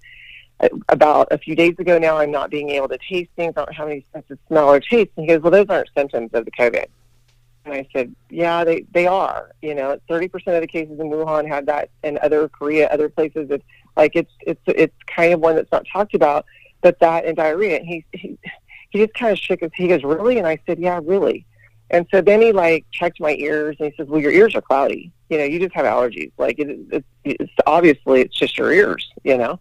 about a few days ago now, I'm not being able to taste things. I don't have any sense of smell or taste. And he goes, well, those aren't symptoms of the COVID. And I said, yeah, they, they are. You know, thirty percent of the cases in Wuhan had that, and other Korea, other places. It's like, it's, it's, it's kind of one that's not talked about, but that and diarrhea. And he, he, he just kind of shook his, he goes, really? And I said, yeah, really. And so then he, like, checked my ears, and he says, well, your ears are cloudy. You know, you just have allergies. Like, it, it, it's obviously, it's just your ears, you know.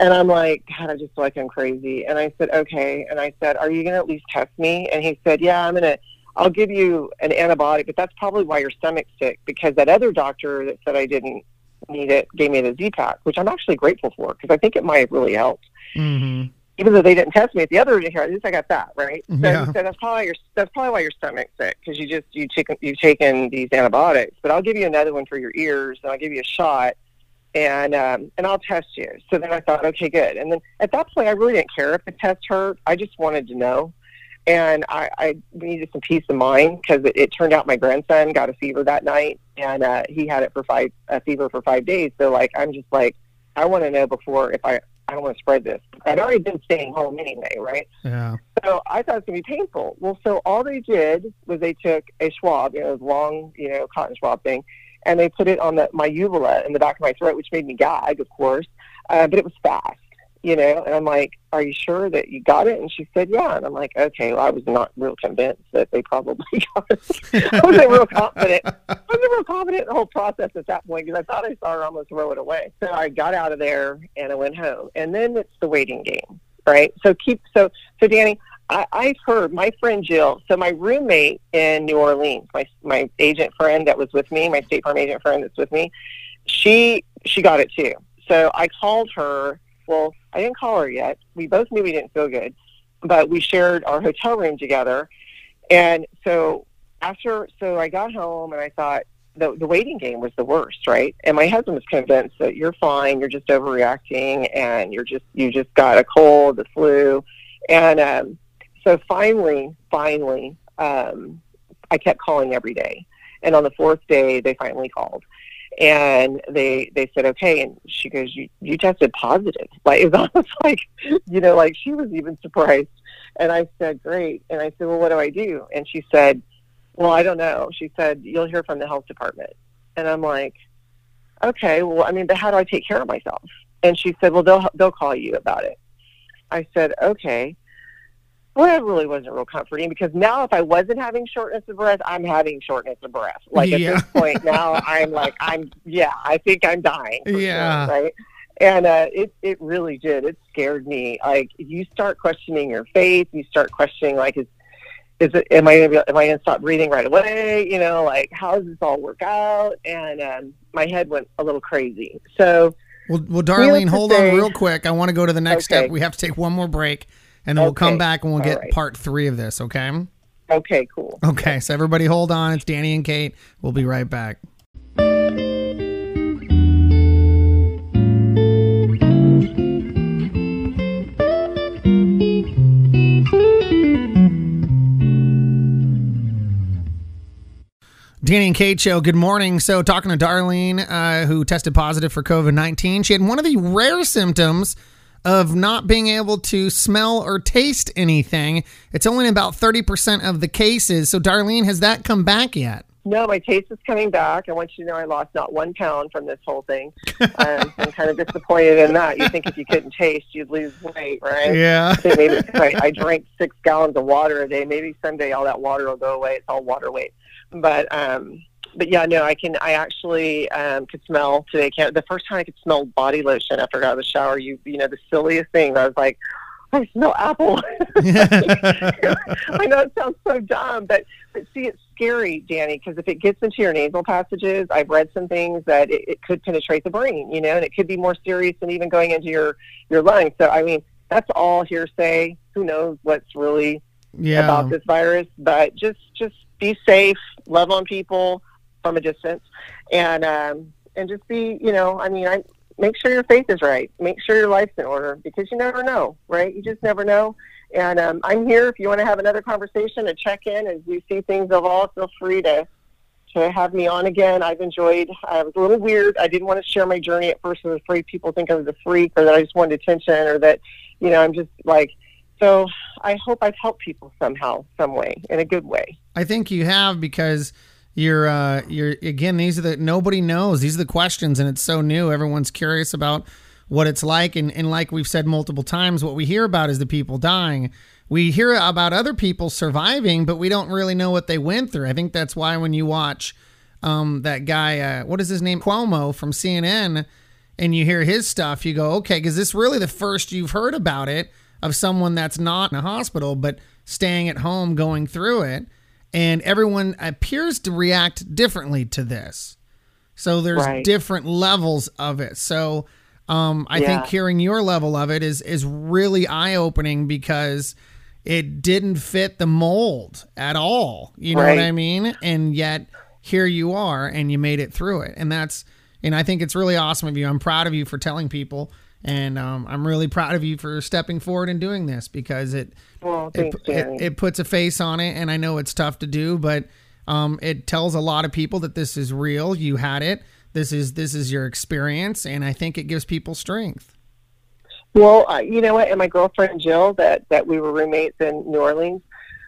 And I'm like, God, I just feel like I'm crazy. And I said, okay. And I said, are you going to at least test me? And he said, yeah, I'm going to, I'll give you an antibiotic, but that's probably why your stomach's sick, because that other doctor that said I didn't need it gave me the Z-Pack, which I'm actually grateful for, because I think it might have really helped. Mm-hmm. Even though they didn't test me at the other here, at least I got that, right? So yeah. He said, that's probably your, that's probably why your stomach's sick, because you just, you take, you've taken these antibiotics. But I'll give you another one for your ears, and I'll give you a shot, and um, and I'll test you. So then I thought, okay, good. And then at that point, I really didn't care if the test hurt. I just wanted to know. And I, I needed some peace of mind, because it, it turned out my grandson got a fever that night, and uh, he had it for five, a fever for five days. So, like, I'm just like, I want to know before if I... I don't want to spread this. I'd already been staying home anyway, right? Yeah. So I thought it was going to be painful. Well, so all they did was they took a swab, you know, long, you know, cotton swab thing, and they put it on the, my uvula in the back of my throat, which made me gag, of course. Uh, but it was fast, you know. And I'm like, are you sure that you got it? And she said, yeah. And I'm like, okay, well, I was not real convinced that they probably got it. I wasn't real confident. I wasn't real confident in the whole process at that point, because I thought I saw her almost throw it away. So I got out of there and I went home. And then it's the waiting game, right? So keep so so Danny, I, I've heard my friend Jill, so my roommate in New Orleans, my my agent friend that was with me, my State Farm agent friend that's with me, she she got it too. So I called her. Well, I didn't call her yet. We both knew we didn't feel good, but we shared our hotel room together. And so after, so I got home and I thought the, the waiting game was the worst, right? And my husband was convinced that you're fine, you're just overreacting, and you're just, you just got a cold, the flu. And um, so finally, finally, um, I kept calling every day. And on the fourth day, they finally called. And they they said, okay, and she goes, you, you tested positive. Like, it was almost like, you know, like she was even surprised. And I said, great. And I said, well, what do I do? And she said, well, I don't know. She said, you'll hear from the health department. And I'm like, okay, well, I mean, but how do I take care of myself? And she said, well, they'll they'll call you about it. I said, okay. Well, that really wasn't real comforting, because now if I wasn't having shortness of breath, I'm having shortness of breath. Like, at yeah. this point now, I'm like, I'm, yeah, I think I'm dying. Yeah. Sure, right. And uh, it, it really did. It scared me. Like, you start questioning your faith. You start questioning, like, is, is it, am I going to, am I going to stop breathing right away? You know, like, how does this all work out? And um, my head went a little crazy. So. Well, well Darlene, hold on real quick. I want to go to the next okay. step. We have to take one more break. And then okay. we'll come back and we'll get right. part three of this, okay? Okay, cool. Okay, so everybody hold on. It's Danny and Kate. We'll be right back. Danny and Kate Show, good morning. So talking to Darlene, uh, who tested positive for COVID nineteen, she had one of the rare symptoms of not being able to smell or taste anything. It's only in about thirty percent of the cases. So, Darlene, has that come back yet? No, my taste is coming back. I want you to know I lost not one pound from this whole thing. um, I'm kind of disappointed in that. You think if you couldn't taste, you'd lose weight, right? Yeah. I, maybe, I, I drink six gallons of water a day. Maybe someday all that water will go away. It's all water weight. But, um, but yeah, no, I can. I actually um, could smell today. Can't, the first time I could smell body lotion after I got out of the shower. You, you know, the silliest thing. I was like, I smell apple. I know it sounds so dumb, but, but see, it's scary, Danny, because if it gets into your nasal passages, I've read some things that it, it could penetrate the brain. You know, and it could be more serious than even going into your your lungs. So, I mean, that's all hearsay. Who knows what's really yeah. about this virus? But just just be safe. Love on people from a distance, and um, and just be, you know, I mean, I make sure your faith is right. Make sure your life's in order, because you never know, right? You just never know. And um, I'm here if you want to have another conversation, a check-in, as we see things evolve. Feel free to to have me on again. I've enjoyed, I was a little weird. I didn't want to share my journey at first. I was afraid people think I was a freak or that I just wanted attention or that, you know, I'm just like, so I hope I've helped people somehow, some way, in a good way. I think you have, because you're, uh, you're, again, these are the, nobody knows. These are the questions, and it's so new. Everyone's curious about what it's like. And, and like we've said multiple times, what we hear about is the people dying. We hear about other people surviving, but we don't really know what they went through. I think that's why when you watch um, that guy, uh, what is his name? Cuomo from C N N, and you hear his stuff, you go, okay, because this is really the first you've heard about it, of someone that's not in a hospital, but staying at home, going through it. And everyone appears to react differently to this. So there's right. different levels of it. So um, I yeah. think hearing your level of it is, is really eye-opening, because it didn't fit the mold at all. You know right. what I mean? And yet here you are, and you made it through it. And that's, and I think it's really awesome of you. I'm proud of you for telling people, and um, I'm really proud of you for stepping forward and doing this, because it, well, it, it, it puts a face on it. And I know it's tough to do, but um, it tells a lot of people that this is real. You had it. This is, this is your experience. And I think it gives people strength. Well, uh, you know what? And my girlfriend, Jill, that, that we were roommates in New Orleans,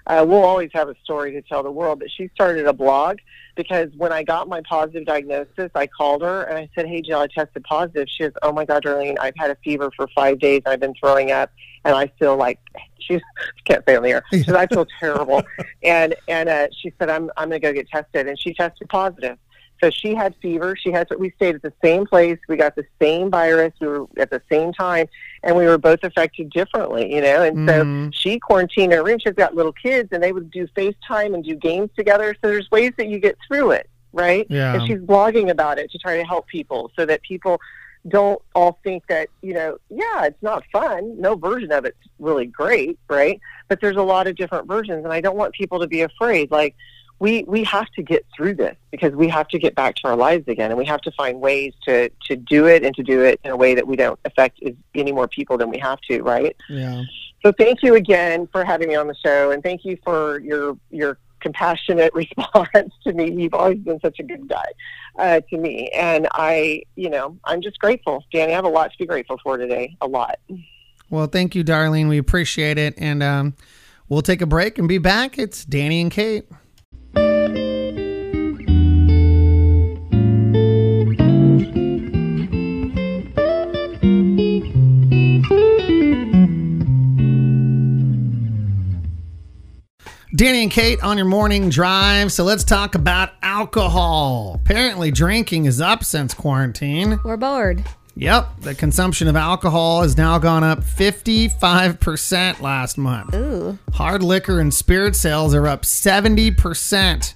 uh, we'll always have a story to tell the world. But she started a blog, because when I got my positive diagnosis, I called her and I said, hey, Jill, I tested positive. She goes, oh, my God, Darlene, I've had a fever for five days. I've been throwing up. And I feel like, she can't say on the air, she said, I feel terrible. And and uh, she said, I'm, I'm going to go get tested. And she tested positive. So she had fever. She had. We stayed at the same place. We got the same virus. We were at the same time, and we were both affected differently, you know. And mm-hmm. so she quarantined her room. She's got little kids, and they would do FaceTime and do games together. So there's ways that you get through it, right? Yeah. And she's blogging about it to try to help people, so that people don't all think that, you know, yeah, it's not fun. No version of it's really great, right? But there's a lot of different versions, and I don't want people to be afraid, like. We we have to get through this, because we have to get back to our lives again, and we have to find ways to, to do it and to do it in a way that we don't affect any more people than we have to, right? Yeah. So thank you again for having me on the show, and thank you for your your compassionate response to me. You've always been such a good guy uh, to me, and I, you know, I'm just grateful, Danny. I have a lot to be grateful for today, a lot. Well, thank you, Darlene. We appreciate it, and um, we'll take a break and be back. It's Danny and Kate. Danny and Kate on your morning drive. So let's talk about alcohol. Apparently drinking is up since quarantine. We're bored. Yep. The consumption of alcohol has now gone up fifty-five percent last month. Ooh. Hard liquor and spirit sales are up seventy percent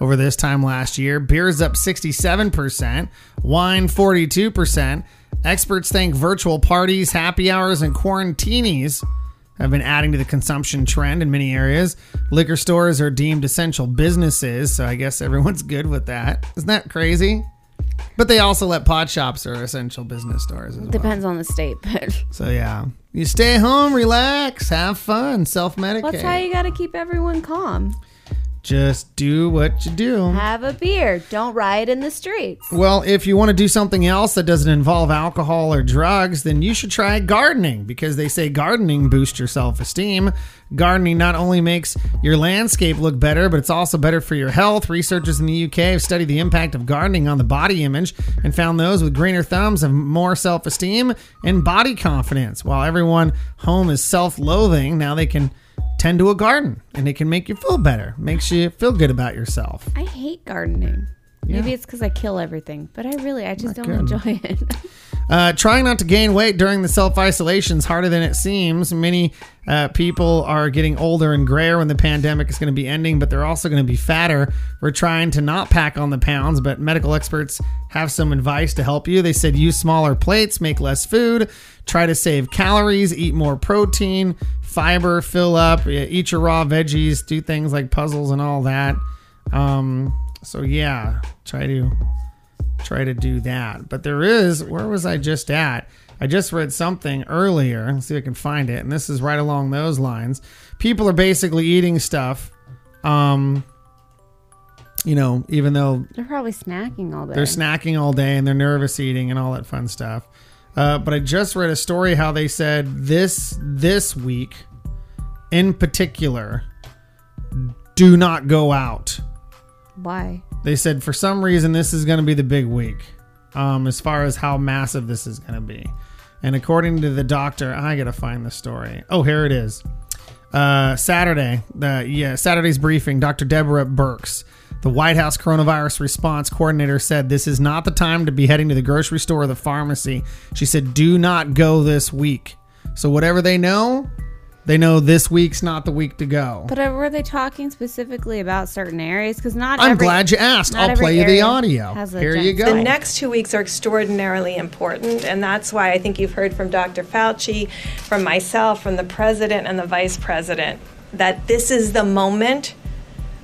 over this time last year. Beer's up sixty-seven percent. Wine, forty-two percent. Experts think virtual parties, happy hours, and quarantinis have been adding to the consumption trend in many areas. Liquor stores are deemed essential businesses, so I guess everyone's good with that. Isn't that crazy? But they also let pot shops or essential business stores as well. Depends on the state, but... So, yeah. You stay home, relax, have fun, self-medicate. That's how you got to keep everyone calm. Just do what you do. Have a beer. Don't riot in the streets. Well, if you want to do something else that doesn't involve alcohol or drugs, then you should try gardening, because they say gardening boosts your self-esteem. Gardening not only makes your landscape look better, but it's also better for your health. Researchers in the U K have studied the impact of gardening on the body image and found those with greener thumbs have more self-esteem and body confidence. While everyone home is self-loathing, now they can tend to a garden, and it can make you feel better. Makes you feel good about yourself. I hate gardening. Yeah. Maybe it's because I kill everything, but I really, I just not don't good. enjoy it. uh, trying not to gain weight during the self-isolation is harder than it seems. Many uh, people are getting older and grayer when the pandemic is going to be ending, but they're also going to be fatter. We're trying to not pack on the pounds, but medical experts have some advice to help you. They said use smaller plates, make less food, try to save calories, eat more protein, fiber, fill up, eat your raw veggies, do things like puzzles and all that. Um... So yeah, try to try to do that. But there is, where was I just at? I just read something earlier. Let's see if I can find it. And this is right along those lines. People are basically eating stuff um, you know, even though they're probably snacking all day. They're snacking all day and they're nervous eating and all that fun stuff. Uh, but I just read a story how they said this this week in particular, do not go out. Why? They said for some reason this is going to be the big week um, as far as how massive this is going to be. And according to the doctor, I got to find the story. Oh, here it is. Uh, Saturday. Uh, yeah, Saturday's briefing. Doctor Deborah Birx, the White House coronavirus response coordinator, said this is not the time to be heading to the grocery store or the pharmacy. She said, do not go this week. So whatever they know, they know this week's not the week to go. But were they talking specifically about certain areas? Because not I'm every, glad you asked. I'll play you the audio. Here you go. The next two weeks are extraordinarily important, and that's why I think you've heard from Doctor Fauci, from myself, from the president and the vice president, that this is the moment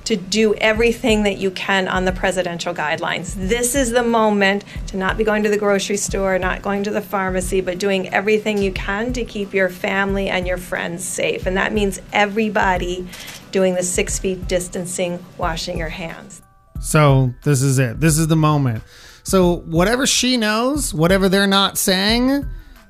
to do everything that you can on the presidential guidelines. This is the moment to not be going to the grocery store, not going to the pharmacy, but doing everything you can to keep your family and your friends safe. And that means everybody doing the six feet distancing, washing your hands. So this is it. This is the moment. So whatever she knows, whatever they're not saying,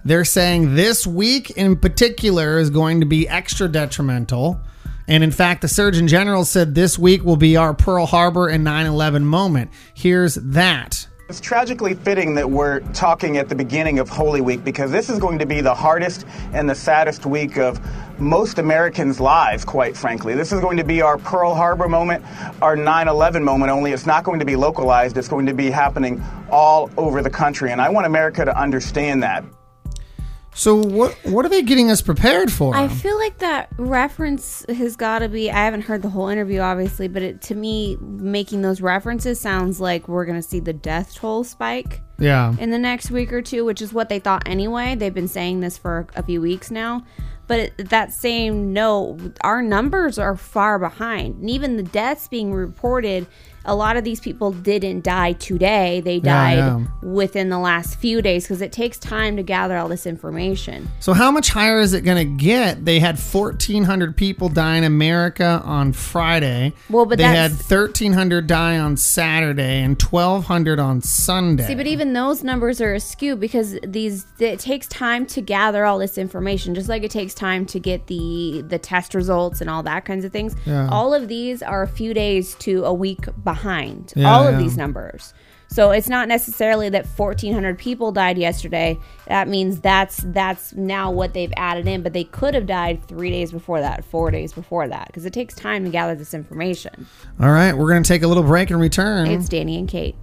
they're saying this week in particular is going to be extra detrimental. And in fact, the Surgeon General said this week will be our Pearl Harbor and nine eleven moment. Here's that. It's tragically fitting that we're talking at the beginning of Holy Week because this is going to be the hardest and the saddest week of most Americans' lives, quite frankly. This is going to be our Pearl Harbor moment, our nine eleven moment, only it's not going to be localized. It's going to be happening all over the country. And I want America to understand that. So what what are they getting us prepared for? I feel like that reference has got to be, I haven't heard the whole interview, obviously, but it, to me, making those references sounds like we're going to see the death toll spike yeah. in the next week or two, which is what they thought anyway. They've been saying this for a few weeks now. But that same note, our numbers are far behind. And even the deaths being reported, a lot of these people didn't die today. They died yeah, yeah. within the last few days because it takes time to gather all this information. So how much higher is it going to get? They had fourteen hundred people die in America on Friday. Well, but They had thirteen hundred die on Saturday and twelve hundred on Sunday. See, but even those numbers are askew because these it takes time to gather all this information, just like it takes time to get the, the test results and all that kinds of things. Yeah. All of these are a few days to a week behind. Behind yeah, all of yeah. these numbers. So it's not necessarily that fourteen hundred people died yesterday. That means that's that's now what they've added in, but they could have died three days before that, four days before that, because it takes time to gather this information. All right, we're going to take a little break and return. It's Danny and Kate.